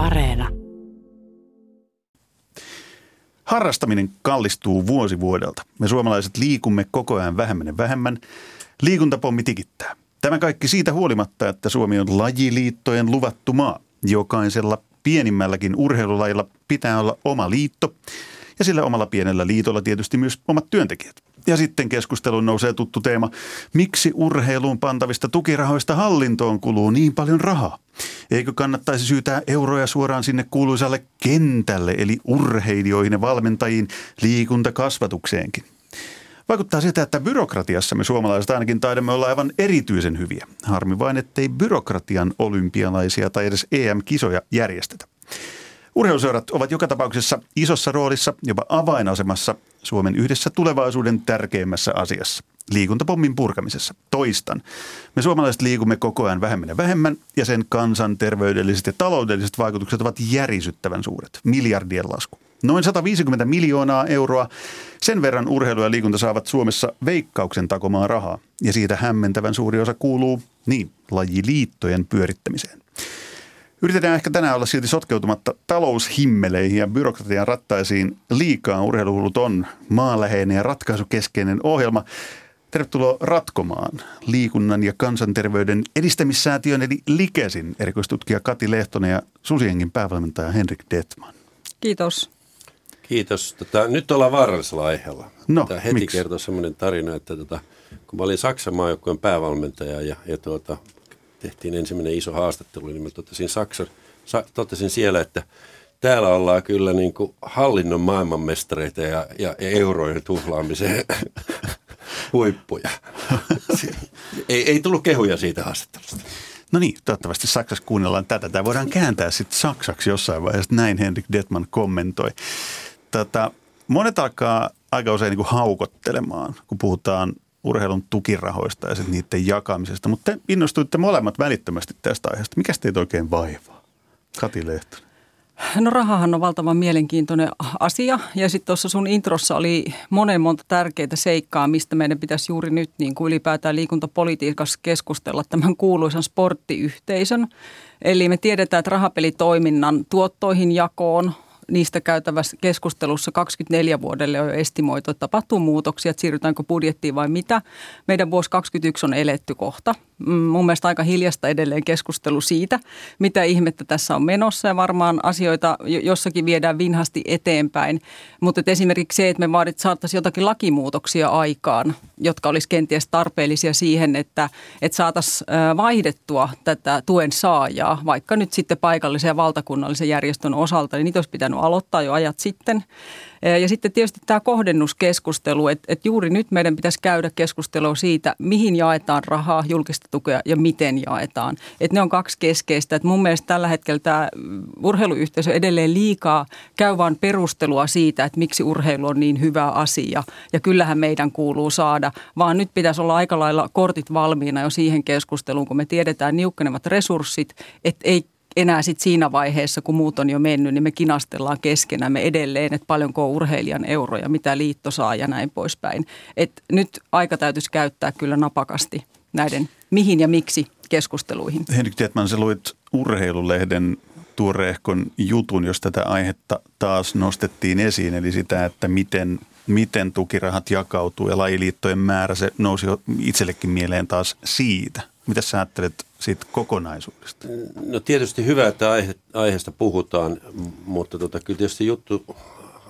ja Areena. Harrastaminen kallistuu vuosi vuodelta. Me suomalaiset liikumme koko ajan vähemmän ja vähemmän. Liikuntapommi tikittää. Tämä kaikki siitä huolimatta, että Suomi on lajiliittojen luvattu maa. Jokaisella pienimmälläkin urheilulajilla pitää olla oma liitto. Ja sillä omalla pienellä liitolla tietysti myös omat työntekijät. Ja sitten keskusteluun nousee tuttu teema, miksi urheiluun pantavista tukirahoista hallintoon kuluu niin paljon rahaa? Eikö kannattaisi syytää euroja suoraan sinne kuuluisalle kentälle, eli urheilijoihin ja valmentajiin, liikuntakasvatukseenkin? Vaikuttaa sitä, että byrokratiassa me suomalaiset ainakin taidamme olla aivan erityisen hyviä. Harmi vain, ettei byrokratian olympialaisia tai edes EM-kisoja järjestetä. Urheiluseurat ovat joka tapauksessa isossa roolissa, jopa avainasemassa Suomen yhdessä tulevaisuuden tärkeimmässä asiassa, liikuntapommin purkamisessa. Toistan, me suomalaiset liikumme koko ajan vähemmän ja vähemmän, ja sen kansanterveydelliset ja taloudelliset vaikutukset ovat järisyttävän suuret, miljardien lasku. Noin 150 miljoonaa euroa, sen verran urheilu ja liikunta saavat Suomessa Veikkauksen takomaa rahaa, ja siitä hämmentävän suuri osa kuuluu lajiliittojen pyörittämiseen. Yritetään ehkä tänään olla silti sotkeutumatta taloushimmeleihin ja byrokratian rattaisiin liikaa. Urheiluhullut on maanläheinen ja ratkaisukeskeinen ohjelma. Tervetuloa ratkomaan liikunnan ja kansanterveyden edistämissäätiön eli LIKESin erikoistutkija Kati Lehtonen ja Susijengin päävalmentaja Henrik Dettmann. Kiitos. Kiitos. Nyt ollaan vaarallisella aiheella. No, heti kertoo sellainen tarina, että kun mä olin Saksan maajoukkueen päävalmentaja ja tehtiin ensimmäinen iso haastattelu, niin mä totesin siellä, että täällä ollaan kyllä niin kuin hallinnon maailmanmestareita ja eurojen tuhlaamiseen huippuja. Ei tullut kehuja siitä haastattelusta. No niin, toivottavasti Saksassa kuunnellaan tätä. Tämä voidaan kääntää sitten saksaksi jossain vaiheessa. Näin Henrik Dettmann kommentoi. Monet alkaa aika usein niin kuin haukottelemaan, kun puhutaan urheilun tukirahoista ja niiden jakamisesta. Mutta te innostuitte molemmat välittömästi tästä aiheesta. Mikäs teitä oikein vaivaa? Kati Lehtonen. No rahahan on valtavan mielenkiintoinen asia. Ja sitten tuossa sun introssa oli monta tärkeitä seikkaa, mistä meidän pitäisi juuri nyt niin kuin ylipäätään liikuntapolitiikassa keskustella tämän kuuluisan sporttiyhteisön. Eli me tiedetään, että rahapelitoiminnan tuottoihin jakoon, niistä käytävässä keskustelussa 24 vuodelle on jo estimoitu, että tapahtuu muutoksia, että siirrytäänkö budjettiin vai mitä. Meidän vuosi 2021 on eletty kohta. Mun mielestä aika hiljasta edelleen keskustelu siitä, mitä ihmettä tässä on menossa ja varmaan asioita jossakin viedään vinhasti eteenpäin. Mutta esimerkiksi se, että me saattaisiin jotakin lakimuutoksia aikaan, jotka olisi kenties tarpeellisia siihen, että saataisiin vaihdettua tätä tuen saajaa, vaikka nyt sitten paikallisen ja valtakunnallisen järjestön osalta, niin niitä olisi pitänyt aloittaa jo ajat sitten. Ja sitten tietysti tämä kohdennuskeskustelu, että juuri nyt meidän pitäisi käydä keskustelua siitä, mihin jaetaan rahaa, julkista tukea ja miten jaetaan. Että ne on kaksi keskeistä. Että mun mielestä tällä hetkellä tämä urheiluyhteisö edelleen liikaa käy vaan perustelua siitä, että miksi urheilu on niin hyvä asia. Ja kyllähän meidän kuuluu saada, vaan nyt pitäisi olla aika lailla kortit valmiina jo siihen keskusteluun, kun me tiedetään niukkenevat resurssit, että ei enää sitten siinä vaiheessa, kun muut on jo mennyt, niin me kinastellaan keskenämme edelleen, että paljonko on urheilijan euroja, mitä liitto saa ja näin poispäin. Et nyt aika täytyisi käyttää kyllä napakasti näiden mihin ja miksi keskusteluihin. Henrik Dettmann, sä luit Urheilulehden tuoreehkon jutun, jos tätä aihetta taas nostettiin esiin, eli sitä, että miten tukirahat jakautuu ja lajiliittojen määrä, se nousi itsellekin mieleen taas siitä. Mitä sä ajattelet siitä kokonaisuudesta? No tietysti hyvä, että aiheesta puhutaan, mutta kyllä tietysti juttu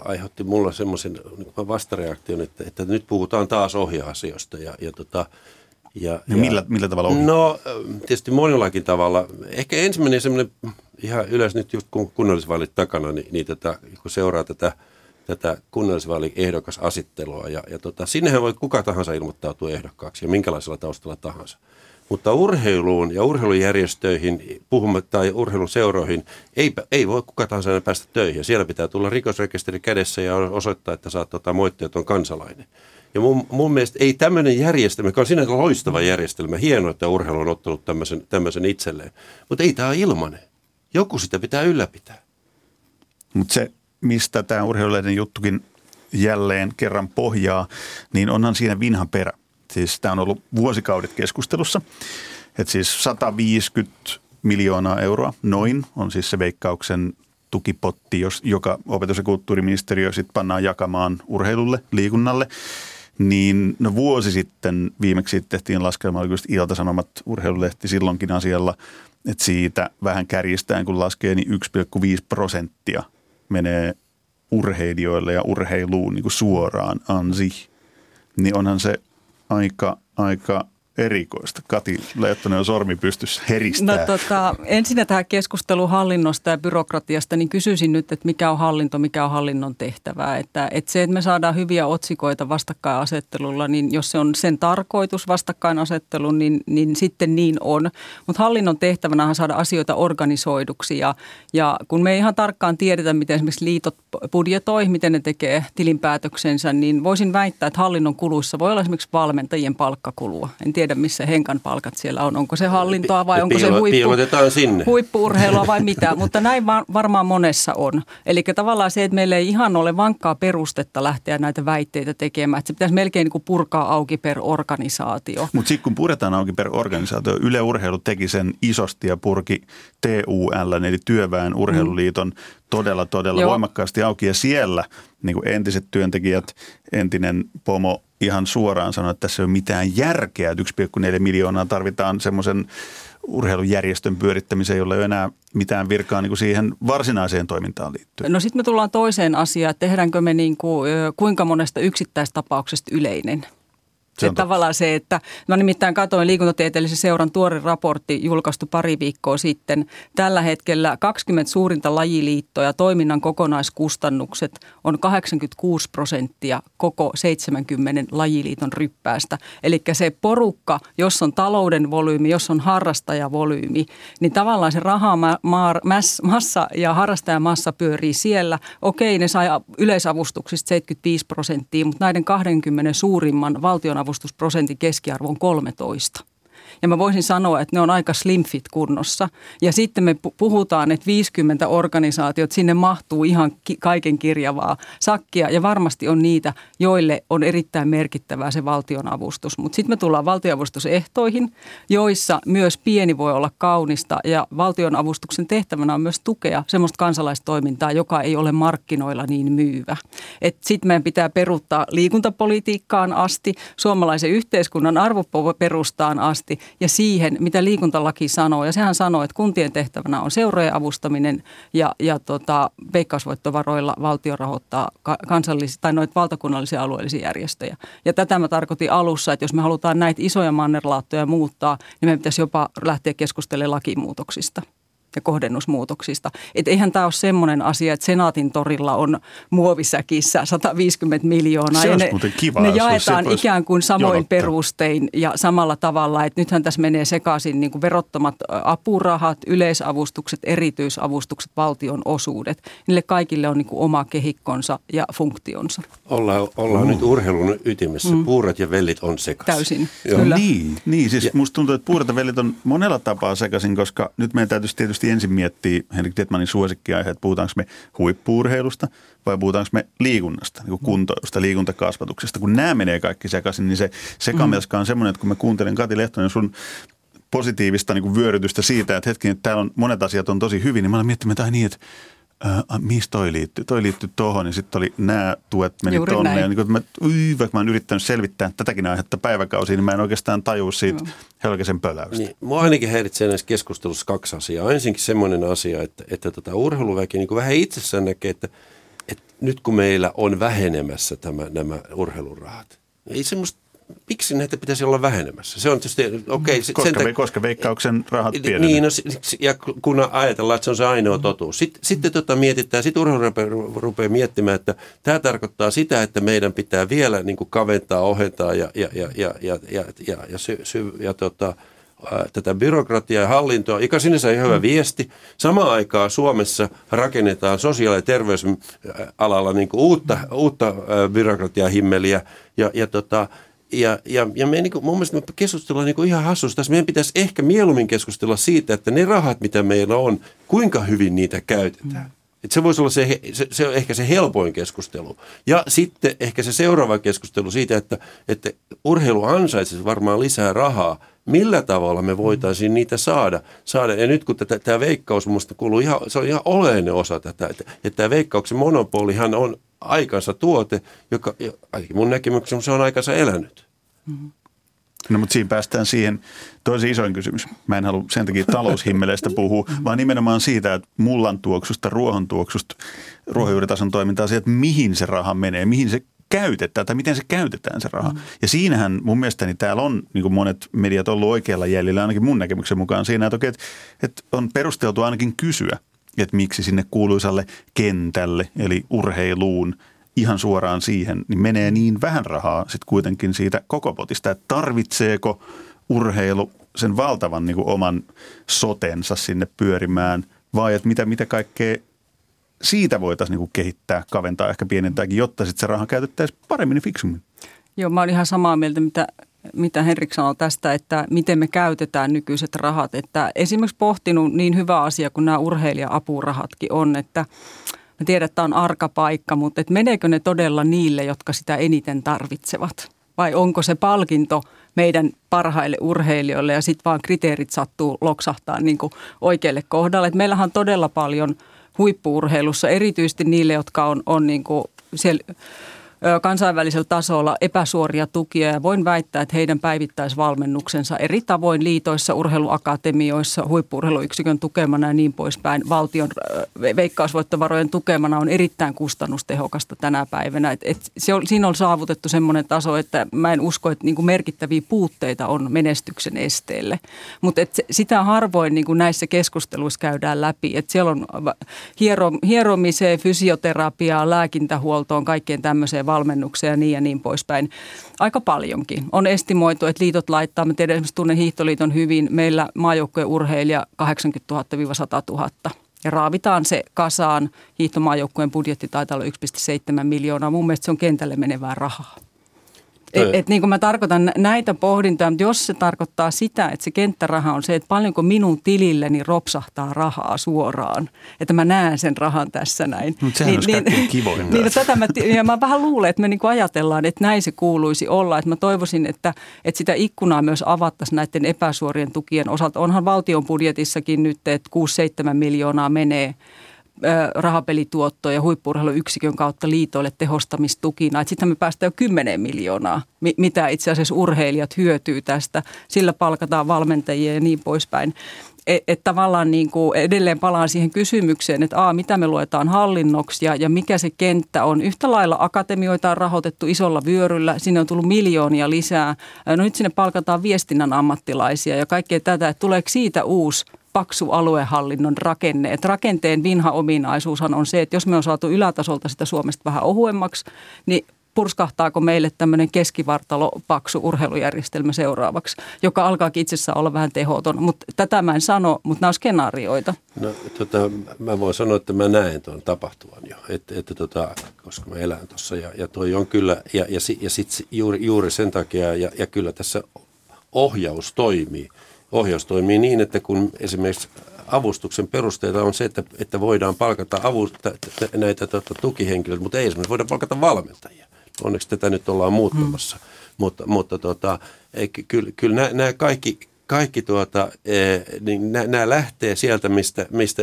aiheutti mulla semmoisen niin vastareaktion, että nyt puhutaan taas ohja-asioista. Millä tavalla ohja? No tietysti monellakin tavalla. Ehkä ensimmäinen semmoinen ihan yleensä nyt just kun kunnallisvaalit takana, kun seuraa tätä kunnallisvaali-ehdokasasettelua. Sinnehän voi kuka tahansa ilmoittautua ehdokkaaksi ja minkälaisella taustalla tahansa. Mutta urheiluun ja urheilujärjestöihin, puhumatta tai urheiluseuroihin, ei voi kuka tahansa päästä töihin. Siellä pitää tulla rikosrekisteri kädessä ja osoittaa, että sä oot moitteeton kansalainen. Ja mun mielestä ei tämmöinen järjestelmä, joka on sinänsä loistava järjestelmä, hienoa, että urheilu on ottanut tämmöisen itselleen. Mutta ei tämä ole ilmainen. Joku sitä pitää ylläpitää. Mutta se, mistä tämä urheiluleiden juttukin jälleen kerran pohjaa, niin onhan siinä vinhan perä. Siis tämä on ollut vuosikaudet keskustelussa, että siis 150 miljoonaa euroa, noin, on siis se veikkauksen tukipotti, joka opetus- ja kulttuuriministeriö sitten pannaan jakamaan urheilulle, liikunnalle. Niin no vuosi sitten viimeksi tehtiin laskelma, oli kyllä Ilta-Sanomat, Urheilulehti silloinkin asialla, että siitä vähän kärjistään kun laskee, niin 1,5% menee urheilijoille ja urheiluun niin kuin suoraan ansih. Niin onhan se aika erikoista. Kati Lehtonen on sormi pystyssä heristää. No ensinnä tähän keskusteluun hallinnosta ja byrokratiasta, niin kysyisin nyt, että mikä on hallinto, mikä on hallinnon tehtävää. Että se, että me saadaan hyviä otsikoita vastakkainasettelulla, niin jos se on sen tarkoitus vastakkainasettelu, niin sitten niin on. Mutta hallinnon tehtävänähän saada asioita organisoiduksi. Ja kun me ei ihan tarkkaan tiedetä, miten esimerkiksi liitot budjetoi, miten ne tekee tilinpäätöksensä, niin voisin väittää, että hallinnon kuluissa voi olla esimerkiksi valmentajien palkkakulua. En tiedä, missä Henkan palkat siellä on. Onko se hallintoa vai onko se huippu-urheilua vai mitä, mutta näin varmaan monessa on. Eli tavallaan se, että meillä ei ihan ole vankkaa perustetta lähteä näitä väitteitä tekemään. Että se pitäisi melkein niin kuin purkaa auki per organisaatio. Mutta sitten kun puretaan auki per organisaatio, Yle Urheilu teki sen isosti ja purki TUL, eli Työväen Urheiluliiton, todella voimakkaasti auki. Ja siellä niin kuin entiset työntekijät, entinen pomo, ihan suoraan sanoa, että tässä ei ole mitään järkeä. 1,4 miljoonaa tarvitaan semmoisen urheilujärjestön pyörittämiseen, jolla ei ole enää mitään virkaa niin kuin siihen varsinaiseen toimintaan liittyen. No sitten me tullaan toiseen asiaan, että tehdäänkö me niin kuin, kuinka monesta yksittäistapauksesta yleinen. Että tavallaan se, että mä nimittäin katsoin liikuntatieteellisen seuran tuore raportti julkaistu pari viikkoa sitten. Tällä hetkellä 20 suurinta lajiliittoja toiminnan kokonaiskustannukset on 86% koko 70 lajiliiton ryppäästä. Eli se porukka, jos on talouden volyymi, jos on harrastajavolyymi, niin tavallaan se rahamassa ja harrastajamassa pyörii siellä. Okei, ne sai yleisavustuksista 75%, mutta näiden 20 suurimman valtionavustuksen avustusprosentin keskiarvo on 13. Ja mä voisin sanoa, että ne on aika slim fit kunnossa. Ja sitten me puhutaan, että 50 organisaatiot, sinne mahtuu ihan kaiken kirjavaa sakkia. Ja varmasti on niitä, joille on erittäin merkittävää se valtionavustus. Mutta sitten me tullaan valtionavustusehtoihin, joissa myös pieni voi olla kaunista. Ja valtionavustuksen tehtävänä on myös tukea semmoista kansalaistoimintaa, joka ei ole markkinoilla niin myyvä. Että sitten meidän pitää peruuttaa liikuntapolitiikkaan asti, suomalaisen yhteiskunnan arvoperustaan asti. Ja siihen, mitä liikuntalaki sanoo, ja sehän sanoo, että kuntien tehtävänä on seurojen avustaminen ja veikkausvoittovaroilla valtio rahoittaa noita valtakunnallisia alueellisia järjestöjä. Ja tätä mä tarkoitin alussa, että jos me halutaan näitä isoja mannerlaattoja muuttaa, niin meidän pitäisi jopa lähteä keskustelemaan lakimuutoksista ja kohdennusmuutoksista. Että eihän tämä ole semmoinen asia, että Senaatin torilla on muovisäkissä 150 miljoonaa. Se olisi muuten kiva. Ne jaetaan ikään kuin samoin perustein ja samalla tavalla, että nythän tässä menee sekaisin niin kuin verottomat apurahat, yleisavustukset, erityisavustukset, valtion osuudet. Niille kaikille on niin kuin oma kehikkonsa ja funktionsa. Ollaan nyt urheilun ytimessä. Puurat ja vellit on sekaisin. Täysin, kyllä. Niin, siis musta tuntuu, että puurat ja vellit on monella tapaa sekaisin, koska nyt meidän täytyisi tietysti ensin miettii Henrik Dettmannin suosikkiaihe, että puhutaanko me huippu-urheilusta vai puhutaanko me liikunnasta, niin kuntoista, liikuntakasvatuksesta. Kun nämä menee kaikki sekaisin, niin se sekamelska on semmoinen, että kun mä kuuntelen Kati Lehtonen sun positiivista niin kuin vyörytystä siitä, että hetken, että täällä on monet asiat on tosi hyvin, niin mä olen miettimään tai niin, että mistä toi liittyy? Toi liittyy tohon ja sitten oli nämä tuet meni juuri tonne. Näin. Ja niin vaikka mä oon yrittänyt selvittää tätäkin aihetta päiväkausia, niin mä en oikeastaan tajua siitä helkäisen pöläystä. Niin, mua ainakin häiritsee näissä keskustelussa kaksi asiaa. Ensinkin semmoinen asia, että urheiluväki niin kuin vähän itsessään näkee, että nyt kun meillä on vähenemässä nämä urheilurahat, ei semmoista. Miksi näitä pitäisi olla vähenemässä? Se on tietysti, koska veikkauksen rahat pienenevät. Niin, ja kun ajatellaan, että se on se ainoa totuus. Sitten mietitään, sitten urheilu rupeaa miettimään, että tämä tarkoittaa sitä, että meidän pitää vielä niin kuin kaventaa, ohentaa ja tätä byrokratiaa ja hallintoa, joka sinänsä on hyvä viesti. Samaan aikaan Suomessa rakennetaan sosiaali- ja terveysalalla niin kuin uutta byrokratiahimmeliä ja me niin kuin, mun mielestä me keskustellaan niin kuin ihan hassusta. Meidän pitäisi ehkä mieluummin keskustella siitä, että ne rahat, mitä meillä on, kuinka hyvin niitä käytetään. Että se voisi olla se on ehkä se helpoin keskustelu. Ja sitten ehkä se seuraava keskustelu siitä, että urheilu ansaitsisi varmaan lisää rahaa, millä tavalla me voitaisiin niitä saada. Ja nyt kun tämä veikkaus minusta kuuluu, se on ihan oleellinen osa tätä, että tämä veikkauksen monopolihan on aikansa tuote, joka mun näkemykseni se on aikansa elänyt. Mm-hmm. No mutta siinä päästään siihen toisen isoin kysymys. Mä en halua sen takia taloushimmeleistä puhua, vaan nimenomaan siitä, että mullan tuoksusta, ruohon tuoksusta, ruohonjuuritason toimintaa, siitä, että mihin se raha menee, mihin se käytetään tai miten se käytetään se raha. Ja siinähän mun mielestäni täällä on, niin kuin monet mediat on ollut oikealla jäljellä, ainakin mun näkemyksen mukaan siinä, että, oikein, että on perusteltu ainakin kysyä, että miksi sinne kuuluisalle kentälle, eli urheiluun, ihan suoraan siihen, niin menee niin vähän rahaa sitten kuitenkin siitä koko potista, että tarvitseeko urheilu sen valtavan niin kuin oman sotensa sinne pyörimään, vai että mitä kaikkea siitä voitaisiin niin kuin kehittää, kaventaa, ehkä pienentääkin, jotta sitten se raha käytettäisiin paremmin ja fiksummin. Joo, mä olen ihan samaa mieltä, mitä Henrik sanoi tästä, että miten me käytetään nykyiset rahat. Että esimerkiksi pohtinut niin hyvä asia kuin nämä urheilija-apurahatkin on, että mä tiedän, että tämä on arka paikka, mutta et meneekö ne todella niille, jotka sitä eniten tarvitsevat? Vai onko se palkinto meidän parhaille urheilijoille ja sitten vaan kriteerit sattuu loksahtaa niin kuin oikealle kohdalle? Et meillähän on todella paljon huippu-urheilussa, erityisesti niille, jotka on niin kuin siellä kansainvälisellä tasolla epäsuoria tukia. Ja voin väittää, että heidän päivittäisvalmennuksensa eri tavoin liitoissa, urheiluakatemioissa, huippu-urheiluyksikön tukemana ja niin poispäin, valtion veikkausvoittovarojen tukemana on erittäin kustannustehokasta tänä päivänä. Siinä on saavutettu semmoinen taso, että mä en usko, että niinku merkittäviä puutteita on menestyksen esteelle. Mutta sitä harvoin niinku näissä keskusteluissa käydään läpi. Et siellä on hieromiseen, fysioterapiaan, lääkintähuoltoon, kaikkeen tämmöiseen valmennuksia ja niin poispäin. Aika paljonkin. On estimoitu, että liitot laittaa, mä tiedän esimerkiksi tunnen Hiihtoliiton hyvin, meillä maajoukkojen urheilija 80 000-100 000. Ja raavitaan se kasaan. Hiihtomaajoukkojen budjetti taitaa olla 1,7 miljoonaa. Mun mielestä se on kentälle menevää rahaa. Niin kuin mä tarkoitan näitä pohdintoja, mutta jos se tarkoittaa sitä, että se kenttäraha on se, että paljonko minun tililleni ropsahtaa rahaa suoraan, että mä näen sen rahan tässä näin. Mutta sehän olisi kaikkein kivoin. Mä vähän luulen, että me niinku ajatellaan, että näin se kuuluisi olla. Että mä toivoisin, että sitä ikkunaa myös avattaisiin näiden epäsuorien tukien osalta. Onhan valtion budjetissakin nyt, että 6-7 miljoonaa menee rahapelituottoja ja huippu-urheiluyksikön kautta liitoille tehostamistukina. Sitten me päästään jo 10 miljoonaa, mitä itse asiassa urheilijat hyötyy tästä. Sillä palkataan valmentajia ja niin poispäin. Että tavallaan niin kuin edelleen palaan siihen kysymykseen, että mitä me luetaan hallinnoksi ja mikä se kenttä on. Yhtä lailla akatemioita on rahoitettu isolla vyöryllä, sinne on tullut miljoonia lisää. No nyt sinne palkataan viestinnän ammattilaisia ja kaikkea tätä, että tuleeko siitä uusi paksu aluehallinnon rakenne. Et rakenteen vinha-ominaisuushan on se, että jos me on saatu ylätasolta sitä Suomesta vähän ohuemmaksi, niin purskahtaako meille tämmöinen keskivartalo paksu urheilujärjestelmä seuraavaksi, joka alkaakin itsessään olla vähän tehoton. Mutta tätä mä en sano, mutta nämä on skenaarioita. No, mä voin sanoa, että mä näen tuon tapahtuvan jo, koska mä elän tuossa. Ja toi on kyllä, ja sitten juuri sen takia, ja kyllä tässä ohjaus toimii. Ohjaus toimii niin, että kun esimerkiksi avustuksen perusteella on se, että voidaan palkata näitä tukihenkilöitä, mutta ei esimerkiksi voida palkata valmentajia. Onneksi tätä nyt ollaan muuttamassa. Mutta kyllä nämä kaikki niin nämä lähtee sieltä, mistä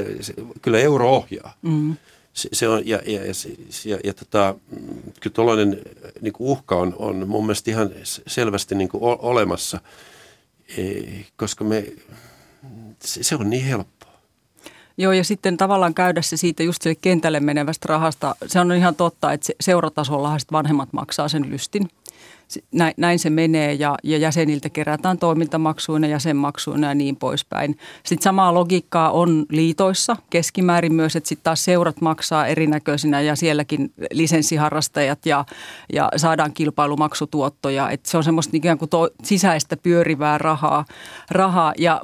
kyllä euro ohjaa. Mm. Se on, kyllä tuollainen niin kuin uhka on mun mielestä ihan selvästi niin kuin olemassa. Koska se on niin helppoa. Joo, ja sitten tavallaan käydä se siitä just sille kentälle menevästä rahasta. Se on ihan totta, että seuratasollahan sit vanhemmat maksaa sen lystin. Näin se menee ja jäseniltä kerätään toimintamaksuina, jäsenmaksuina ja niin poispäin. Sitten samaa logiikkaa on liitoissa keskimäärin myös, että sitten taas seurat maksaa erinäköisinä ja sielläkin lisenssiharrastajat ja saadaan kilpailumaksutuottoja. Et se on semmoista ikään kuin sisäistä pyörivää rahaa.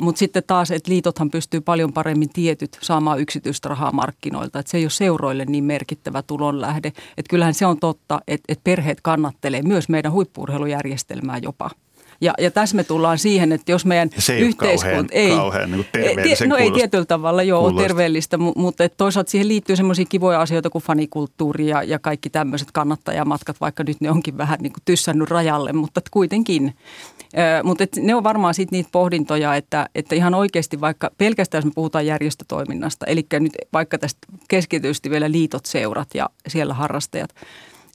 Mutta sitten taas, että liitothan pystyy paljon paremmin tietyt saamaan yksityistä rahaa markkinoilta. Et se ei ole seuroille niin merkittävä tulonlähde. Et kyllähän se on totta, että perheet kannattelee myös meidän huippu-urheilujärjestelmää jopa. Ja tässä me tullaan siihen, että jos meidän yhteiskunta ei... Kauhean, niin terveellisen no ei tietyllä tavalla, joo, kuulosta. Terveellistä, mutta toisaalta siihen liittyy semmoisia kivoja asioita kuin fanikulttuuri ja kaikki tämmöiset kannattajamatkat, vaikka nyt ne onkin vähän niin kuin tyssännyt rajalle, mutta kuitenkin. Mutta ne on varmaan sitten niitä pohdintoja, että ihan oikeasti vaikka pelkästään jos me puhutaan järjestötoiminnasta, eli nyt vaikka tästä keskitysti vielä liitot, seurat ja siellä harrastajat,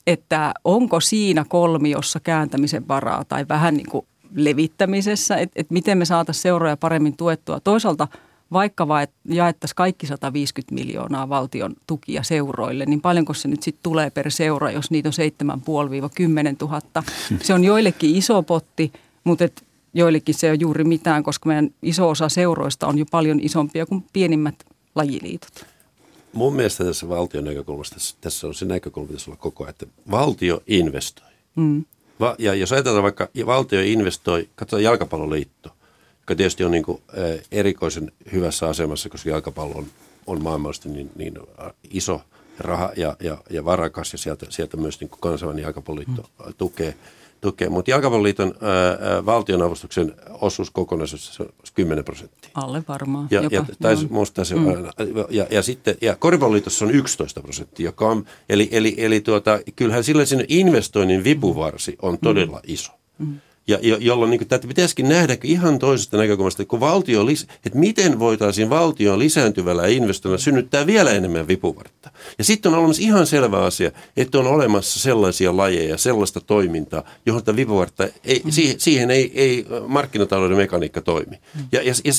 että onko siinä kolmiossa kääntämisen varaa tai vähän niin kuin levittämisessä, että miten me saataisiin seuroja paremmin tuettua. Toisaalta vaikka jaettaisiin kaikki 150 miljoonaa valtion tukia seuroille, niin paljonko se nyt sitten tulee per seura, jos niitä on 7,5–10 000. Se on joillekin iso potti, mutta joillekin se ei ole juuri mitään, koska meidän iso osa seuroista on jo paljon isompia kuin pienimmät lajiliitot. Mun mielestä tässä valtion näkökulmasta, tässä on se näkökulma, pitäisi olla koko ajan, että valtio investoi. Mm. Ja jos ajatellaan vaikka valtio investoi, katsotaan Jalkapalloliitto, joka tietysti on niin kuin erikoisen hyvässä asemassa, koska jalkapallo on maailmallisesti niin iso raha ja varakas, ja sieltä myös niin kuin kansainvälinen Jalkapalloliitto tukee. Mutta Jalkapalloliiton valtionavustuksen osuus kokonaisuudessa on 10%. Alle varmaan. Ja Koripalloliitossa on 11%, joka on, eli kyllähän sillä sinne investoinnin vipuvarsi on todella iso. Mm. Ja jolloin niin tätä pitäisikin nähdä ihan toisesta näkökulmasta, kun että miten voitaisiin valtion lisääntyvällä investoinnilla synnyttää vielä enemmän vipuvartta. Ja sitten on olemassa ihan selvä asia, että on olemassa sellaisia lajeja, sellaista toimintaa, johon tätä vipuvartta, siihen ei markkinatalouden mekaniikka toimi.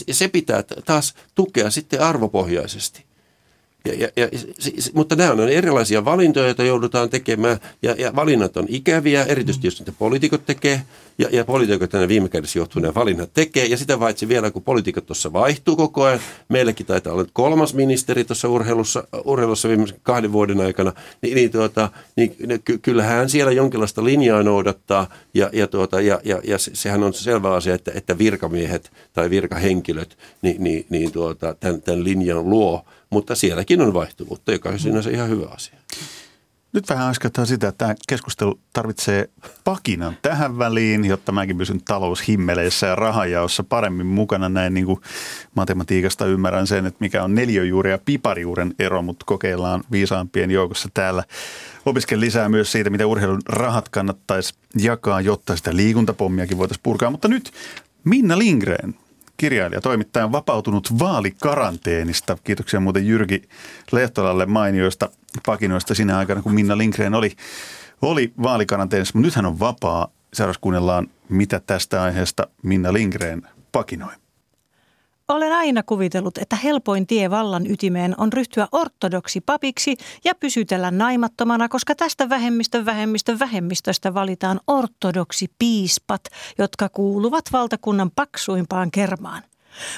Ja se pitää taas tukea sitten arvopohjaisesti. Mutta nämä on erilaisia valintoja, joita joudutaan tekemään, ja valinnat on ikäviä, erityisesti jos niitä poliitikot tekee, ja poliitikot tänne viime kädessä johtuu nämä valinnat tekee, ja sitä vaitsi vielä, kun poliitikot tuossa vaihtuu koko ajan, meilläkin taitaa olla 3. ministeri tuossa urheilussa viimeisen 2 vuoden aikana, niin kyllähän siellä jonkinlaista linjaa noudattaa, ja sehän on selvä asia, että virkamiehet tai virkahenkilöt tämän linjan luo. Mutta sielläkin on vaihtuvuutta, joka on sinänsä ihan hyvä asia. Nyt vähän askeltaan sitä, että tämä keskustelu tarvitsee pakinan tähän väliin, jotta mäkin pysyn taloushimmeleissä ja rahanjaossa paremmin mukana. Näin niin kuin matematiikasta ymmärrän sen, että mikä on neliöjuuren ja piparijuuren ero, mutta kokeillaan viisaampien joukossa täällä. Opiskelen lisää myös siitä, mitä urheilun rahat kannattaisi jakaa, jotta sitä liikuntapommiakin voitaisiin purkaa. Mutta nyt Minna Lindgren. Kirjailija, toimittaja on vapautunut vaalikaranteenista. Kiitoksia muuten Jyrki Lehtolalle mainioista pakinoista sinä aikana, kun Minna Lindgren oli vaalikaranteenissa. Mutta nyt hän on vapaa. Seuraavaksi kuunnellaan, mitä tästä aiheesta Minna Lindgren pakinoi. Olen aina kuvitellut, että helpoin tie vallan ytimeen on ryhtyä ortodoksi papiksi ja pysytellä naimattomana, koska tästä vähemmistöstä valitaan ortodoksi piispat, jotka kuuluvat valtakunnan paksuimpaan kermaan.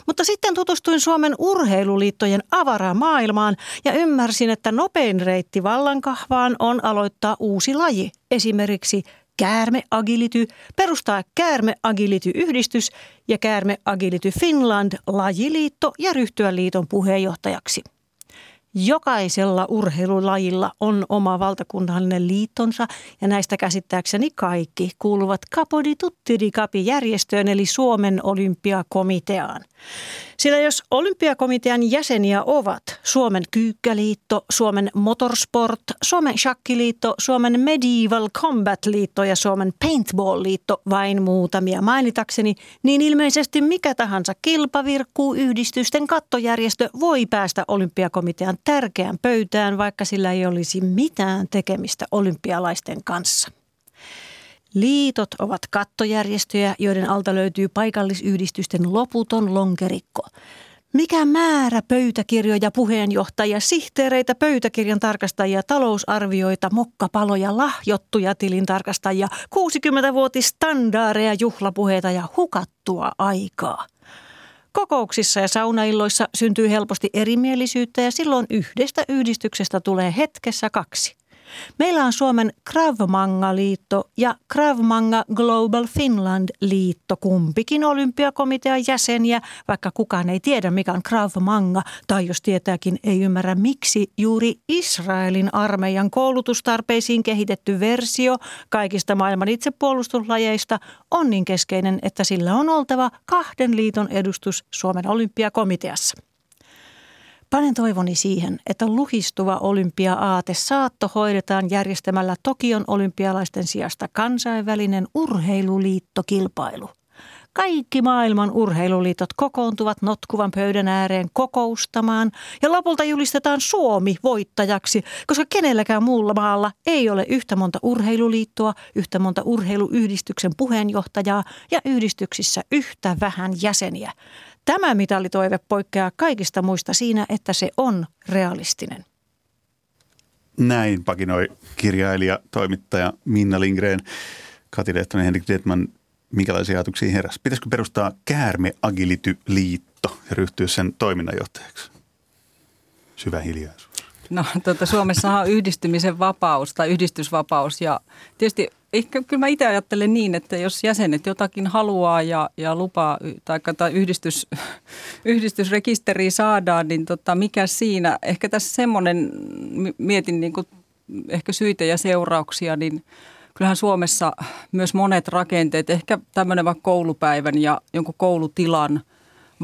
Mutta sitten tutustuin Suomen urheiluliittojen avaraan maailmaan ja ymmärsin, että nopein reitti vallankahvaan on aloittaa uusi laji, esimerkiksi Käärme Agility, perustaa Käärme Agility-yhdistys ja Käärme Agility Finland-lajiliitto ja ryhtyä liiton puheenjohtajaksi. Jokaisella urheilulajilla on oma valtakunnallinen liittonsa ja näistä käsittääkseni kaikki kuuluvat Capo di Tutti di Capi-järjestöön eli Suomen Olympiakomiteaan. Sillä jos Olympiakomitean jäseniä ovat Suomen Kyykkäliitto, Suomen Motorsport, Suomen Shakkiliitto, Suomen Medieval Combat Liitto ja Suomen Paintball Liitto, vain muutamia mainitakseni, niin ilmeisesti mikä tahansa kilpavirkkuu yhdistysten kattojärjestö voi päästä Olympiakomitean tärkeään pöytään, vaikka sillä ei olisi mitään tekemistä olympialaisten kanssa. Liitot ovat kattojärjestöjä, joiden alta löytyy paikallisyhdistysten loputon lonkerikko. Mikä määrä pöytäkirjoja, puheenjohtajia, sihteereitä, pöytäkirjan tarkastajia, talousarvioita, mokkapaloja, lahjottuja tilintarkastajia, 60-vuotistandardeja, juhlapuheita ja hukattua aikaa. Kokouksissa ja saunailloissa syntyy helposti erimielisyyttä ja silloin yhdestä yhdistyksestä tulee hetkessä 2. Meillä on Suomen Krav Maga -liitto ja Krav Maga Global Finland-liitto, kumpikin olympiakomitean jäseniä, vaikka kukaan ei tiedä mikä on Krav Maga, tai jos tietääkin ei ymmärrä miksi juuri Israelin armeijan koulutustarpeisiin kehitetty versio kaikista maailman itsepuolustuslajeista on niin keskeinen, että sillä on oltava kahden liiton edustus Suomen olympiakomiteassa. Panen toivoni siihen, että luhistuva olympia-aate saatto hoidetaan järjestämällä Tokion olympialaisten sijasta kansainvälinen urheiluliittokilpailu. Kaikki maailman urheiluliitot kokoontuvat notkuvan pöydän ääreen kokoustamaan ja lopulta julistetaan Suomi voittajaksi, koska kenelläkään muulla maalla ei ole yhtä monta urheiluliittoa, yhtä monta urheiluyhdistyksen puheenjohtajaa ja yhdistyksissä yhtä vähän jäseniä. Tämä mitalitoive poikkeaa kaikista muista siinä, että se on realistinen. Näin pakinoi kirjailija, toimittaja Minna Lindgren. Kati Lehtonen, Henrik Dettmann, minkälaisia ajatuksia heräsi? Pitäisikö perustaa käärme-agility-liitto ja ryhtyä sen toiminnanjohtajaksi? Syvä hiljaisuus. No, Suomessa on yhdistymisen vapaus tai yhdistysvapaus ja tietysti ehkä kyllä mä itse ajattelen niin, että jos jäsenet jotakin haluaa ja lupaa tai yhdistysrekisteriä saadaan, niin mikä siinä? Ehkä tässä semmoinen, mietin niin kuin ehkä syitä ja seurauksia, niin kyllähän Suomessa myös monet rakenteet, ehkä tämmöinen vaikka koulupäivän ja jonkun koulutilan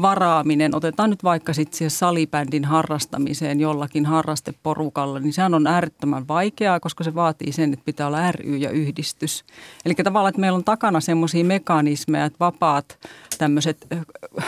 varaaminen, otetaan nyt vaikka sitten siihen salibändin harrastamiseen jollakin harrasteporukalla, niin sehän on äärettömän vaikeaa, koska se vaatii sen, että pitää olla ry ja yhdistys. Eli tavallaan, että meillä on takana semmoisia mekanismeja, että vapaat tämmöiset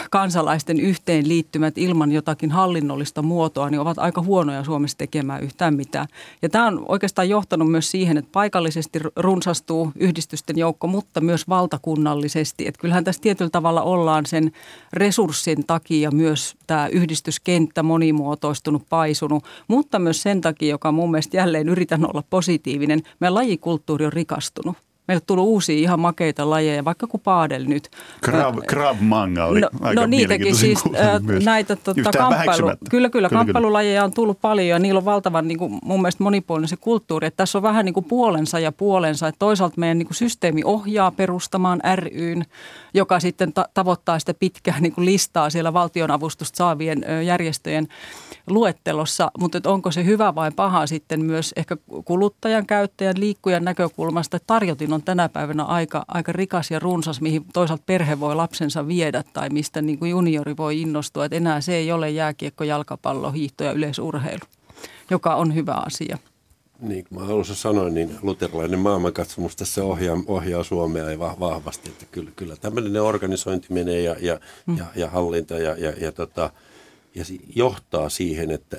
kansalaisten yhteenliittymät ilman jotakin hallinnollista muotoa, niin ovat aika huonoja Suomessa tekemään yhtään mitään. Ja tämä on oikeastaan johtanut myös siihen, että paikallisesti runsastuu yhdistysten joukko, mutta myös valtakunnallisesti. Että kyllähän tässä tietyllä tavalla ollaan sen resurssin takia myös tämä yhdistyskenttä monimuotoistunut, paisunut, mutta myös sen takia, joka mun mielestä jälleen yritän olla positiivinen, meidän lajikulttuuri on rikastunut. Meillä on tullut uusia ihan makeita lajeja, vaikka kuin paadel nyt. Krav Maga oli aika mielenkiintoisen siis näitä Kyllä, kamppailulajeja on tullut paljon ja niillä on valtavan niin kuin, mun mielestä monipuolinen se kulttuuri. Että tässä on vähän niin kuin puolensa ja puolensa. Että toisaalta meidän niin kuin systeemi ohjaa perustamaan ry:n, joka sitten tavoittaa sitä pitkää niin kuin listaa siellä valtionavustusta saavien järjestöjen luettelossa. Mutta onko se hyvä vai paha sitten myös ehkä kuluttajan, käyttäjän, liikkujan näkökulmasta, että tarjotin on tänä päivänä aika rikas ja runsas, mihin toisaalta perhe voi lapsensa viedä tai mistä niin kuin juniori voi innostua. Et enää se ei ole jääkiekko, jalkapallo, hiihto ja yleisurheilu, joka on hyvä asia. Niin kuin mä alussa sanoin, niin luterilainen maailmankatsomus tässä ohjaa Suomea ja vahvasti. Että kyllä tämmöinen organisointi menee ja hallinta ja johtaa siihen, että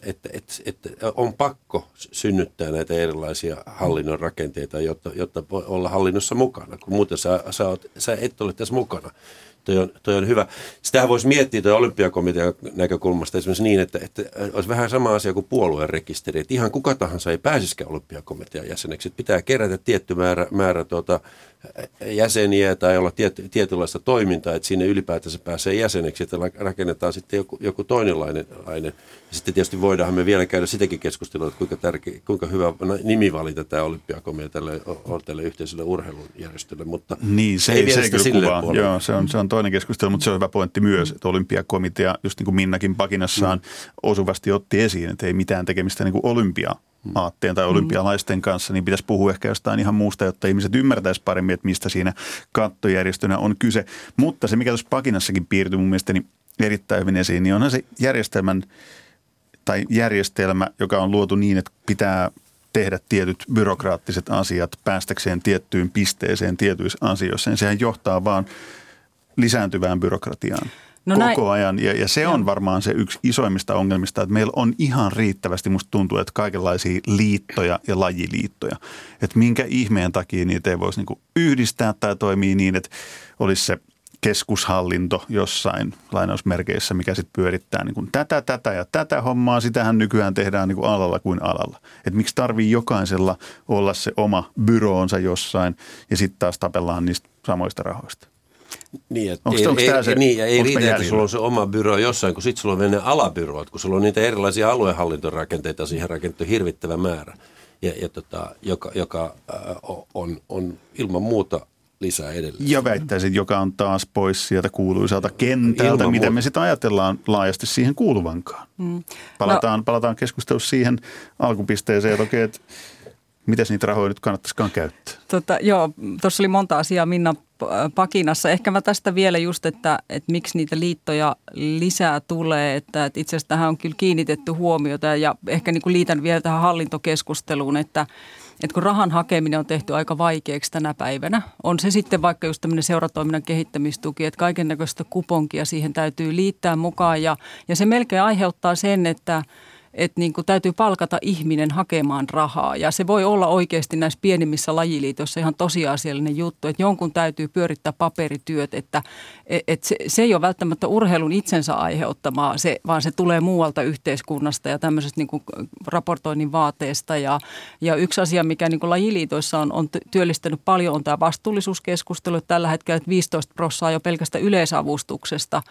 on pakko synnyttää näitä erilaisia hallinnon rakenteita, jotta voi olla hallinnossa mukana, kun muuten sä et ole tässä mukana. Toi on hyvä. Sitähän voisi miettiä toi olympiakomitean näkökulmasta esimerkiksi niin, että olisi vähän sama asia kuin puolueen rekisteri, että ihan kuka tahansa ei pääsisikään olympiakomitean jäseneksi. Että pitää kerätä tietty määrä jäseniä tai olla tietynlaista toimintaa, että sinne ylipäätänsä pääsee jäseneksi, että rakennetaan sitten joku toinenlainen. Sitten tietysti voidaan me vielä käydä sitäkin keskustelua, että kuinka hyvä nimi valita tämä olympiakomitea tälle yhteiselle urheilujärjestölle, mutta niin, se ei vielä sitä sille kuvaa. Joo, se on toinen keskustelu, mutta se on hyvä pointti myös, että olympiakomitea, just niin kuin Minnakin pakinassaan osuvasti otti esiin, että ei mitään tekemistä niin kuin olympiaatteen tai olympialaisten kanssa, niin pitäisi puhua ehkä jostain ihan muusta, jotta ihmiset ymmärtäisi paremmin, että mistä siinä kattojärjestönä on kyse. Mutta se, mikä tuossa pakinassakin piirtyi mun mielestäni erittäin hyvin esiin, niin onhan se järjestelmä, joka on luotu niin, että pitää tehdä tietyt byrokraattiset asiat päästäkseen tiettyyn pisteeseen tietyissä asioissa, niin sehän johtaa vaan lisääntyvään byrokratiaan koko ajan. Ja se on varmaan se yksi isoimmista ongelmista, että meillä on ihan riittävästi, musta tuntuu, että kaikenlaisia liittoja ja lajiliittoja. Että minkä ihmeen takia niitä ei voisi niinku yhdistää tai toimii niin, että olisi se keskushallinto jossain lainausmerkeissä, mikä sitten pyörittää niin kuin tätä ja tätä hommaa. Sitähän nykyään tehdään niin kuin alalla kuin alalla. Et miksi tarvii jokaisella olla se oma byroonsa jossain ja sitten taas tapellaan niistä samoista rahoista? Niin, ei riitä, että sulla on se oma byroo jossain, kun sitten sulla on mennä alabyroot, kun sulla on niitä erilaisia aluehallintorakenteita siihen rakennettu hirvittävä määrä. joka on ilman muuta lisää edelleen. Ja väittäisin, joka on taas pois sieltä kuuluisalta kentältä, ilman mitä me sitä ajatellaan laajasti siihen kuuluvankaan. Mm. Palataan keskustelussa siihen alkupisteeseen, että okei, että mitäs niitä rahoja nyt kannattaisikaan käyttää? Tuossa oli monta asiaa Minna pakinassa. Ehkä mä tästä vielä just, että miksi niitä liittoja lisää tulee, että itse asiassa tähän on kyllä kiinnitetty huomiota ja ehkä niin kuin liitän vielä tähän hallintokeskusteluun, että kun rahan hakeminen on tehty aika vaikeaksi tänä päivänä, on se sitten vaikka just tämmöinen seuratoiminnan kehittämistuki, että kaiken näköistä kuponkia siihen täytyy liittää mukaan ja se melkein aiheuttaa sen, että niin kuin täytyy palkata ihminen hakemaan rahaa. Ja se voi olla oikeasti näissä pienimmissä lajiliitoissa ihan tosiasiallinen juttu, että jonkun täytyy pyörittää paperityöt, että se ei ole välttämättä urheilun itsensä aiheuttamaa, vaan se tulee muualta yhteiskunnasta ja tämmöisestä niin kuin raportoinnin vaateesta. Ja yksi asia, mikä niin kuin lajiliitoissa on työllistänyt paljon, on tämä vastuullisuuskeskustelu. Tällä hetkellä 15% jo pelkästään yleisavustuksesta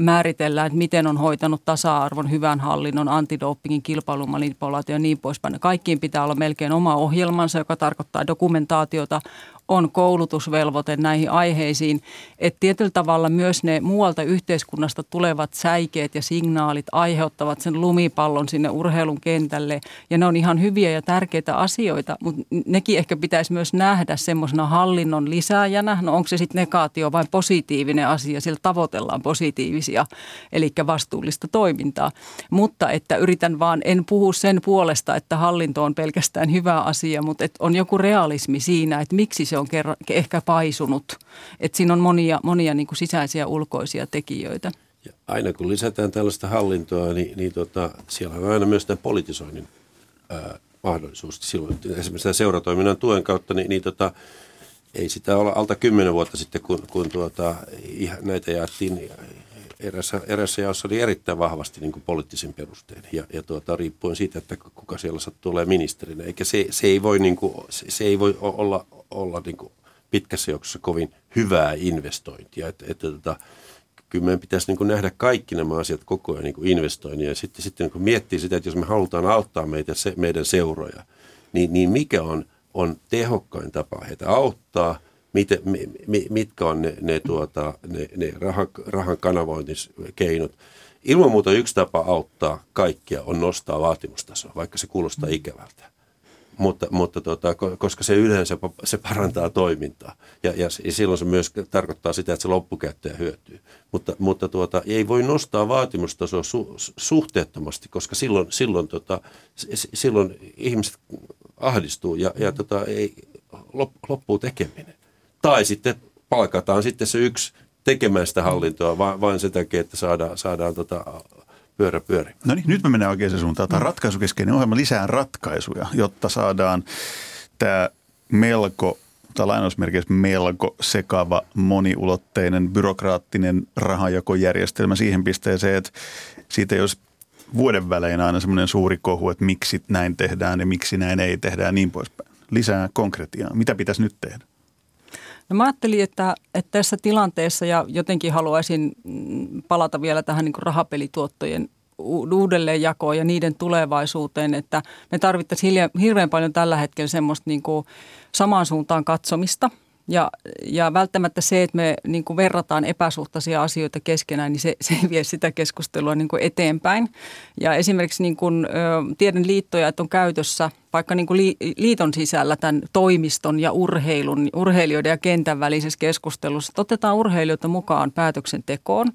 määritellään, että miten on hoitanut tasa-arvon, hyvän hallinnon, antidopingin, kilpailun, manipulaation ja niin poispäin. Kaikkiin pitää olla melkein oma ohjelmansa, joka tarkoittaa dokumentaatiota, on koulutusvelvoite näihin aiheisiin. Että tietyllä tavalla myös ne muualta yhteiskunnasta tulevat säikeet ja signaalit aiheuttavat sen lumipallon sinne urheilun kentälle. Ja ne on ihan hyviä ja tärkeitä asioita, mutta nekin ehkä pitäisi myös nähdä semmoisena hallinnon lisääjänä. No onko se sitten negaatio vai positiivinen asia, sillä tavoitellaan positiivisia, eli vastuullista toimintaa. Mutta että yritän vaan, en puhu sen puolesta, että hallinto on pelkästään hyvä asia, mutta että on joku realismi siinä, että miksi se on ehkä paisunut. Että siinä on monia niin kuin sisäisiä ulkoisia tekijöitä. Ja aina kun lisätään tällaista hallintoa, niin siellä on aina myös tämän politisoinnin mahdollisuus. Silloin, esimerkiksi seuratoiminnan tuen kautta, ei sitä olla alta 10 vuotta sitten, kun näitä jaettiin erässä jaossa oli erittäin vahvasti niin kuin poliittisin perustein ja riippuen siitä, että kuka siellä tulee ministerinä. Eikä se ei voi olla niin kuin pitkässä joukossa kovin hyvää investointia. Että kyllä meidän pitäisi niin kuin nähdä kaikki nämä asiat koko ajan niin kuin investointia ja sitten niin kuin miettiä sitä, että jos me halutaan auttaa meidän seuroja, niin mikä on tehokkain tapa heitä auttaa, mitkä on ne rahan kanavointikeinot. Ilman muuta yksi tapa auttaa kaikkia on nostaa vaatimustasoa, vaikka se kuulostaa ikävältä. Mutta koska se yleensä se parantaa toimintaa ja silloin se myös tarkoittaa sitä, että se loppukäyttäjä hyötyy. Mutta ei voi nostaa vaatimustasoa suhteettomasti, koska silloin ihmiset ahdistuu ja ei loppuu tekeminen. Tai sitten palkataan sitten se yksi tekemään sitä hallintoa vain sen takia, että saadaan pyörä pyörimään. No niin, nyt me mennään oikeaan suuntaan. Tämä ratkaisukeskeinen ohjelma lisää ratkaisuja, jotta saadaan tämä lainausmerkeissä melko sekava, moniulotteinen, byrokraattinen rahanjakojärjestelmä siihen pisteeseen, että siitä jos vuoden välein aina semmoinen suuri kohu, että miksi näin tehdään ja miksi näin ei tehdä ja niin poispäin. Lisää konkretiaa. Mitä pitäisi nyt tehdä? No mä ajattelin, että tässä tilanteessa ja jotenkin haluaisin palata vielä tähän niin kuin rahapelituottojen uudelleenjakoon ja niiden tulevaisuuteen, että me tarvittaisiin hirveän paljon tällä hetkellä semmoista niin kuin samaan suuntaan katsomista. Ja välttämättä se, että me niin kuin verrataan epäsuhtaisia asioita keskenään, niin se ei vie sitä keskustelua niin kuin eteenpäin. Ja esimerkiksi niin kuin, tiedän liittoja, että on käytössä vaikka niin kuin liiton sisällä tämän toimiston ja urheilijoiden ja kentän välisessä keskustelussa, että otetaan urheilijoita mukaan päätöksentekoon.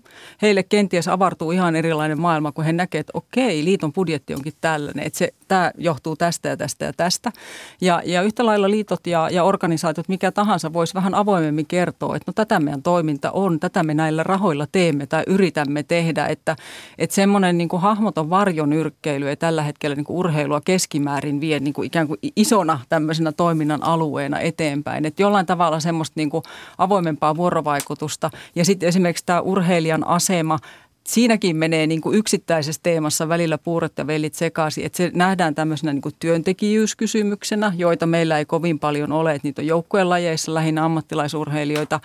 Heille kenties avartuu ihan erilainen maailma, kun he näkevät, että okei, liiton budjetti onkin tällainen, että tämä johtuu tästä ja tästä ja tästä. Ja yhtä lailla liitot ja organisaatiot, mikä tahansa, voisi vähän avoimemmin kertoa, että no tätä meidän toiminta on, tätä me näillä rahoilla teemme tai yritämme tehdä, että semmoinen niin kuin hahmoton varjonyrkkeily ei tällä hetkellä niin kuin urheilua keskimäärin vie niin kuin ikään kuin isona tämmöisenä toiminnan alueena eteenpäin. Että jollain tavalla semmoista niin kuin avoimempaa vuorovaikutusta. Ja sitten esimerkiksi tämä urheilijan asema, siinäkin menee niin kuin yksittäisessä teemassa välillä puurot ja vellit sekaisin. Että se nähdään tämmöisenä niin kuin työntekijyyskysymyksenä, joita meillä ei kovin paljon ole. Että niitä on joukkueen lajeissa lähinnä ammattilaisurheilijoita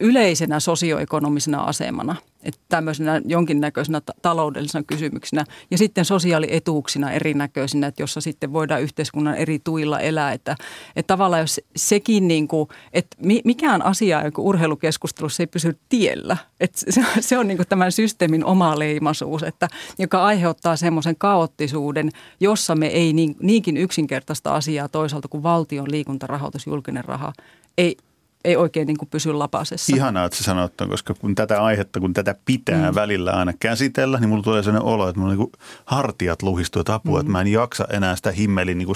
yleisenä sosioekonomisena asemana. Että tämmöisenä jonkinnäköisenä taloudellisena kysymyksenä ja sitten sosiaalietuuksina erinäköisinä, että jossa sitten voidaan yhteiskunnan eri tuilla elää. Että tavallaan jos sekin niin kuin, että mikään asia urheilukeskustelussa ei pysy tiellä. Että se on niin kuin tämän systeemin oma leimaisuus, että, joka aiheuttaa semmoisen kaoottisuuden, jossa me ei niinkin yksinkertaista asiaa toisaalta kuin valtion liikuntarahoitus, julkinen raha, ei oikein niin kuin pysy lapasessa. Ihanaa, että sä sanoit, koska kun tätä pitää välillä aina käsitellä, niin mulla tulee sellainen olo, että mulla niin hartiat luhistuu, että apua, että mä en jaksa enää sitä himmelin niin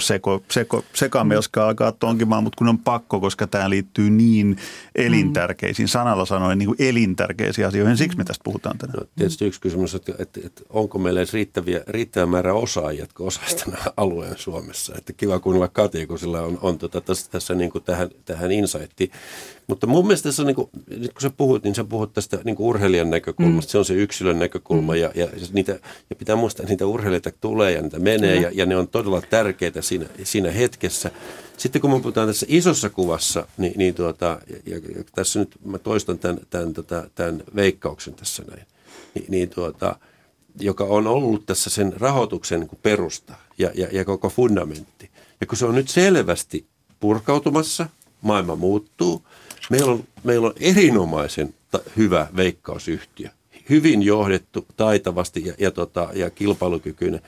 sekamelskaa alkaa tonkimaan, mutta kun on pakko, koska tämä liittyy niin elintärkeisiin, sanalla sanoen niin elintärkeisiin asioihin, siksi me tästä puhutaan tänään. No, tietysti yksi kysymys, että onko meillä edes riittävä määrä osaajia, jotka osaisi tämän alueen Suomessa. Että kiva kuunnella Katia, kun sillä on tässä niin kuin tähän insightiin. Mutta mun mielestä se on, niin kuin, nyt kun sä puhut, niin sä puhut tästä niin kuin urheilijan näkökulmasta. Se on se yksilön näkökulma ja pitää muistaa, että niitä urheilijoita tulee ja niitä menee ja ne on todella tärkeitä siinä hetkessä. Sitten kun me puhutaan tässä isossa kuvassa, niin tässä nyt mä toistan tämän veikkauksen tässä näin, joka on ollut tässä sen rahoituksen niin kuin perusta ja koko fundamentti. Ja kun se on nyt selvästi purkautumassa, maailma muuttuu. Meillä on erinomaisen hyvä veikkausyhtiö. Hyvin johdettu, taitavasti ja kilpailukykyinen.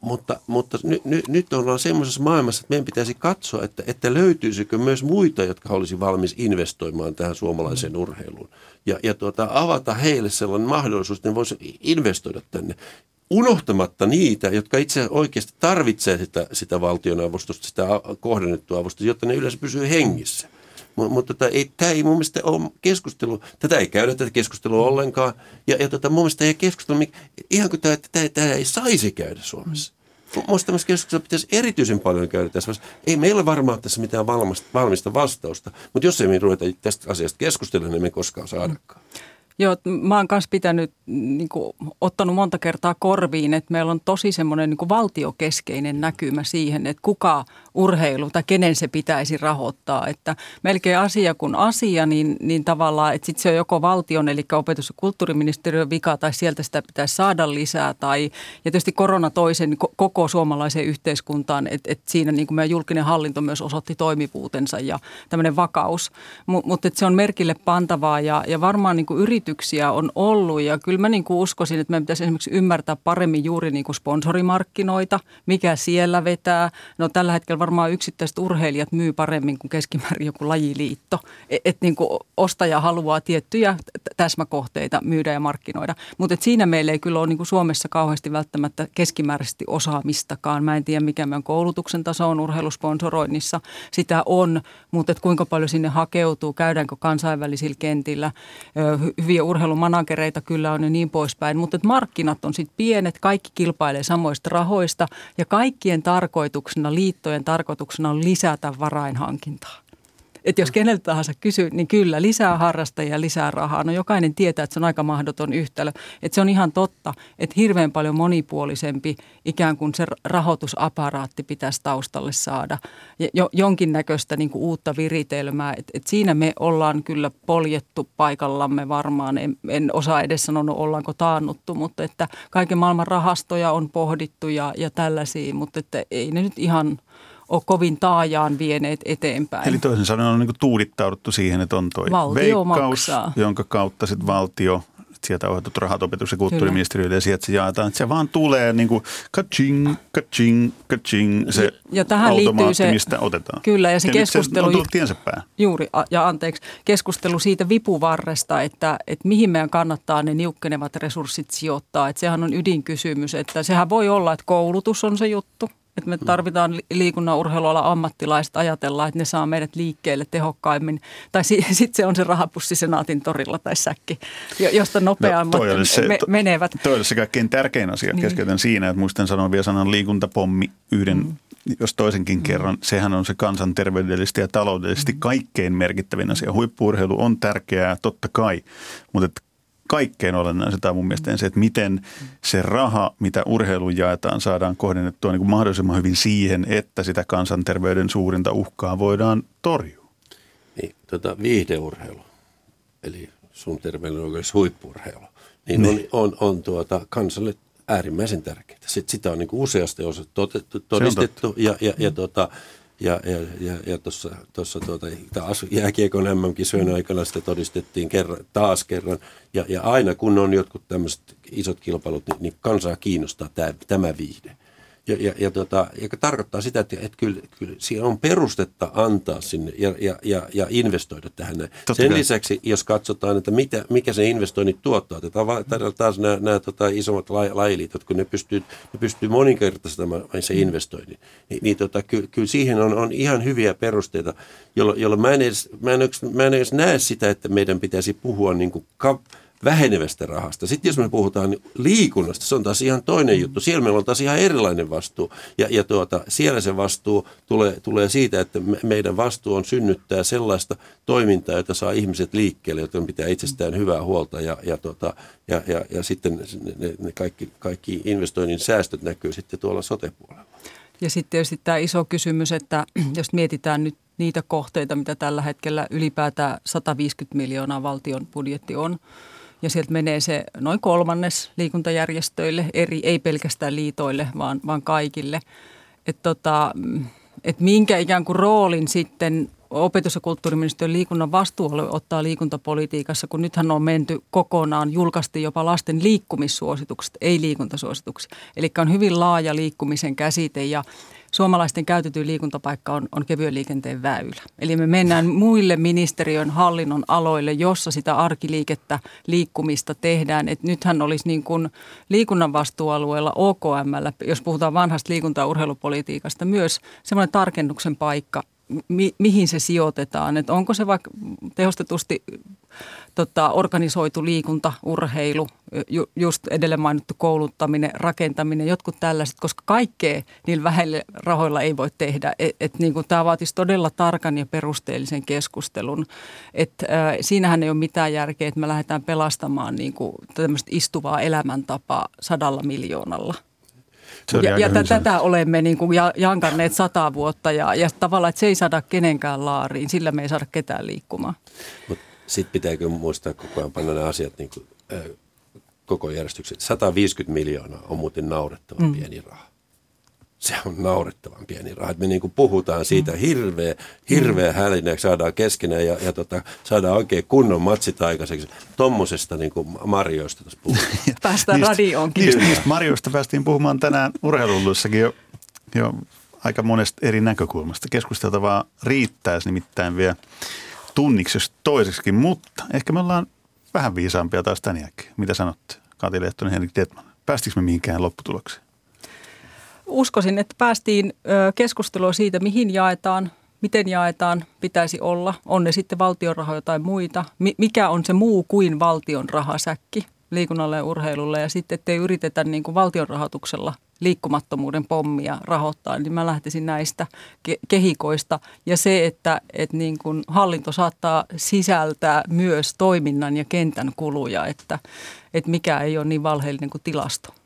Mutta nyt ollaan semmoisessa maailmassa, että meidän pitäisi katsoa, että löytyisikö myös muita, jotka olisi valmis investoimaan tähän suomalaiseen urheiluun. Ja avata heille sellainen mahdollisuus, että ne voisivat investoida tänne. Unohtamatta niitä, jotka itse oikeasti tarvitsee sitä valtionavustusta, sitä kohdennettua avustusta, jotta ne yleensä pysyy hengissä. Mutta tämä ei mun mielestä ole keskustelu. Tätä ei käydä tätä keskustelua ollenkaan. Ja mun mielestä ei keskustelu, ihan kuin tämä ei saisi käydä Suomessa. Minusta tämmöisessä keskustelussa pitäisi erityisen paljon käydä tässä. Ei meillä varmaan tässä mitään valmista vastausta, mutta jos ei me ruveta tästä asiasta keskustelemaan, niin me koskaan saadakaan. Joo, mä oon kanssa pitänyt, ottanut monta kertaa korviin, että meillä on tosi semmoinen valtiokeskeinen näkymä siihen, että kuka urheilu tai kenen se pitäisi rahoittaa. Että melkein asia kuin asia, niin tavallaan, että sitten se on joko valtion, eli opetus- ja kulttuuriministeriön vika, tai sieltä sitä pitäisi saada lisää, tai ja tietysti korona toisen koko suomalaiseen yhteiskuntaan, että siinä meidän julkinen hallinto myös osoitti toimivuutensa ja tämmöinen vakaus. Mutta se on merkille pantavaa ja varmaan yritys on ollut ja kyllä mä uskoisin, että meidän pitäisi esimerkiksi ymmärtää paremmin juuri sponsorimarkkinoita, mikä siellä vetää. No tällä hetkellä varmaan yksittäiset urheilijat myy paremmin kuin keskimäärin joku lajiliitto, että ostaja haluaa tiettyjä täsmäkohteita myydä ja markkinoida. Mutta siinä meillä ei kyllä ole Suomessa kauheasti välttämättä keskimääräisesti osaamistakaan. Mä en tiedä, mikä meidän koulutuksen taso on urheilusponsoroinnissa. Sitä on, mutta kuinka paljon sinne hakeutuu, käydäänkö kansainvälisillä kentillä, hyviä urheilumanagereita kyllä on ja niin poispäin, mutta markkinat on sitten pienet, kaikki kilpailee samoista rahoista ja kaikkien tarkoituksena, liittojen tarkoituksena on lisätä varainhankintaa. Että jos keneltä tahansa kysyy, niin kyllä lisää harrastajia, lisää rahaa. No jokainen tietää, että se on aika mahdoton yhtälö. Että se on ihan totta, että hirveän paljon monipuolisempi ikään kuin se rahoitusaparaatti pitäisi taustalle saada. Jonkinnäköistä uutta viritelmää. Että siinä me ollaan kyllä poljettu paikallamme varmaan. En osaa edes sanonut, ollaanko taannuttu, mutta että kaiken maailman rahastoja on pohdittu ja tällaisia, mutta että ei ne nyt ihan on kovin taajaan vieneet eteenpäin. Eli toisin sanoen on tuudittauduttu siihen, että on toi valtio veikkaus, maksaa, jonka kautta sitten valtio, sieltä ohjatut rahat opetus- ja kulttuuriministeriölle ja sieltä se jaetaan. Että se vaan tulee ka-ching, ka-ching, ka-ching, se ja tähän automaatti, se, mistä otetaan. Kyllä, ja se keskustelu on tullut tiensä päähän. Juuri, ja anteeksi, keskustelu siitä vipuvarresta, että mihin meidän kannattaa ne niukkenevat resurssit sijoittaa. Että sehän on ydinkysymys, että sehän voi olla, että koulutus on se juttu. Että me tarvitaan liikunnan urheilualan ammattilaiset, ajatellaan, että ne saa meidät liikkeelle tehokkaimmin. Tai sitten se on se rahapussi Senaatin torilla tai säkki, josta nopeammat menevät. Toi olisi se kaikkein tärkein asia. Niin. Keskeytän siinä, että muistan sanoa vielä sanan liikuntapommi yhden, jos toisenkin kerran. Sehän on se kansanterveydellisesti ja taloudellisesti kaikkein merkittävin asia. Huippu-urheilu on tärkeää, totta kai, mutta kaikkein olennaisesta on mun mielestä se, että miten se raha, mitä urheiluun jaetaan, saadaan kohdennettua niin kuin mahdollisimman hyvin siihen, että sitä kansanterveyden suurinta uhkaa voidaan torjua. Niin, viihdeurheilu, eli sun terveellinen huippurheilu, niin on kansalle äärimmäisen tärkeää. Sitä on niin kuin useasti todistettu ja tuossa taas jääkiekon MM-kisojen aikana sitä todistettiin taas kerran. Ja aina kun on jotkut tämmöiset isot kilpailut, niin kansaa kiinnostaa tämä viihde. Ja tarkoittaa sitä, että kyllä siellä on perustetta antaa sinne ja investoida tähän. Sen lisäksi, jos katsotaan, että mikä se investoinnit tuottaa, otetaan taas nämä isommat lajiliitot, kun ne pystyy moninkertaistamaan se investoinnin, niin kyllä siihen on ihan hyviä perusteita, jolloin mä en edes näe sitä, että meidän pitäisi puhua niin kuin vähenevästä rahasta. Sitten jos me puhutaan liikunnasta, se on taas ihan toinen juttu. Siellä meillä on taas ihan erilainen vastuu. Ja siellä se vastuu tulee siitä, että meidän vastuu on synnyttää sellaista toimintaa, jota saa ihmiset liikkeelle, joten pitää itsestään hyvää huolta. Ja sitten ne kaikki investoinnin säästöt näkyy sitten tuolla sote-puolella. Ja sitten tietysti tämä iso kysymys, että jos mietitään nyt niitä kohteita, mitä tällä hetkellä ylipäätään 150 miljoonaa valtion budjetti on, ja sieltä menee se noin kolmannes liikuntajärjestöille, ei pelkästään liitoille, vaan kaikille. Että minkä ikään kuin roolin sitten opetus- ja kulttuuriministeriön liikunnan vastuualue ottaa liikuntapolitiikassa, kun nythän on menty kokonaan, julkaistiin jopa lasten liikkumissuositukset, ei liikuntasuositukset. Eli on hyvin laaja liikkumisen käsite ja suomalaisten käytetty liikuntapaikka on kevyen liikenteen väylä. Eli me mennään muille ministeriön hallinnon aloille, jossa sitä arkiliikettä, liikkumista tehdään. Et nythän olisi niin kuin liikunnan vastuualueella OKM:llä, jos puhutaan vanhasta liikunta- ja urheilupolitiikasta, myös semmoinen tarkennuksen paikka, mihin se sijoitetaan. Et onko se vaikka tehostetusti organisoitu liikunta, urheilu, just edellä mainittu kouluttaminen, rakentaminen, jotkut tällaiset, koska kaikkea niillä vähällä rahoilla ei voi tehdä. Niin tämä vaatisi todella tarkan ja perusteellisen keskustelun. Siinähän ei ole mitään järkeä, että me lähdetään pelastamaan niin kuin tämmöistä istuvaa elämäntapaa 100 miljoonalla. Ja tätä olemme niin kuin jankanneet 100 vuotta ja tavallaan, että se ei saada kenenkään laariin, sillä me ei saada ketään liikkumaan. Mutta sitten pitääkö muistaa koko ajan panna nämä asiat niin kuin, koko järjestykset. 150 miljoonaa on muuten naurettavan pieni raha. Se on naurettavan pieni raha. Me niin kuin puhutaan siitä hirveä hälinä, saadaan keskenään ja saadaan oikein kunnon matsit aikaiseksi. Tuommoisesta niin kuin marjoista tuossa puhutaan. Päästään radioonkin. Niistä marjoista päästiin puhumaan tänään urheilullissakin jo aika monesta eri näkökulmasta. Keskusteltavaa riittäisi nimittäin vielä tunniksi jos toiseksikin, mutta ehkä me ollaan vähän viisaampia taas tämän jälkeen. Mitä sanotte, Kati Lehtonen, Henrik Dettmann? Päästikö me mihinkään lopputulokseen? Uskoisin, että päästiin keskustelua siitä, mihin jaetaan, miten jaetaan, pitäisi olla. On ne sitten valtion rahoja tai muita. Mikä on se muu kuin valtion rahasäkki liikunnalle ja urheilulle. Ja sitten, ettei yritetä niin kuin valtion rahoituksella liikkumattomuuden pommia rahoittaa, niin mä lähtisin näistä kehikoista. Ja se, että niin kuin hallinto saattaa sisältää myös toiminnan ja kentän kuluja, että mikä ei ole niin valheellinen kuin tilasto.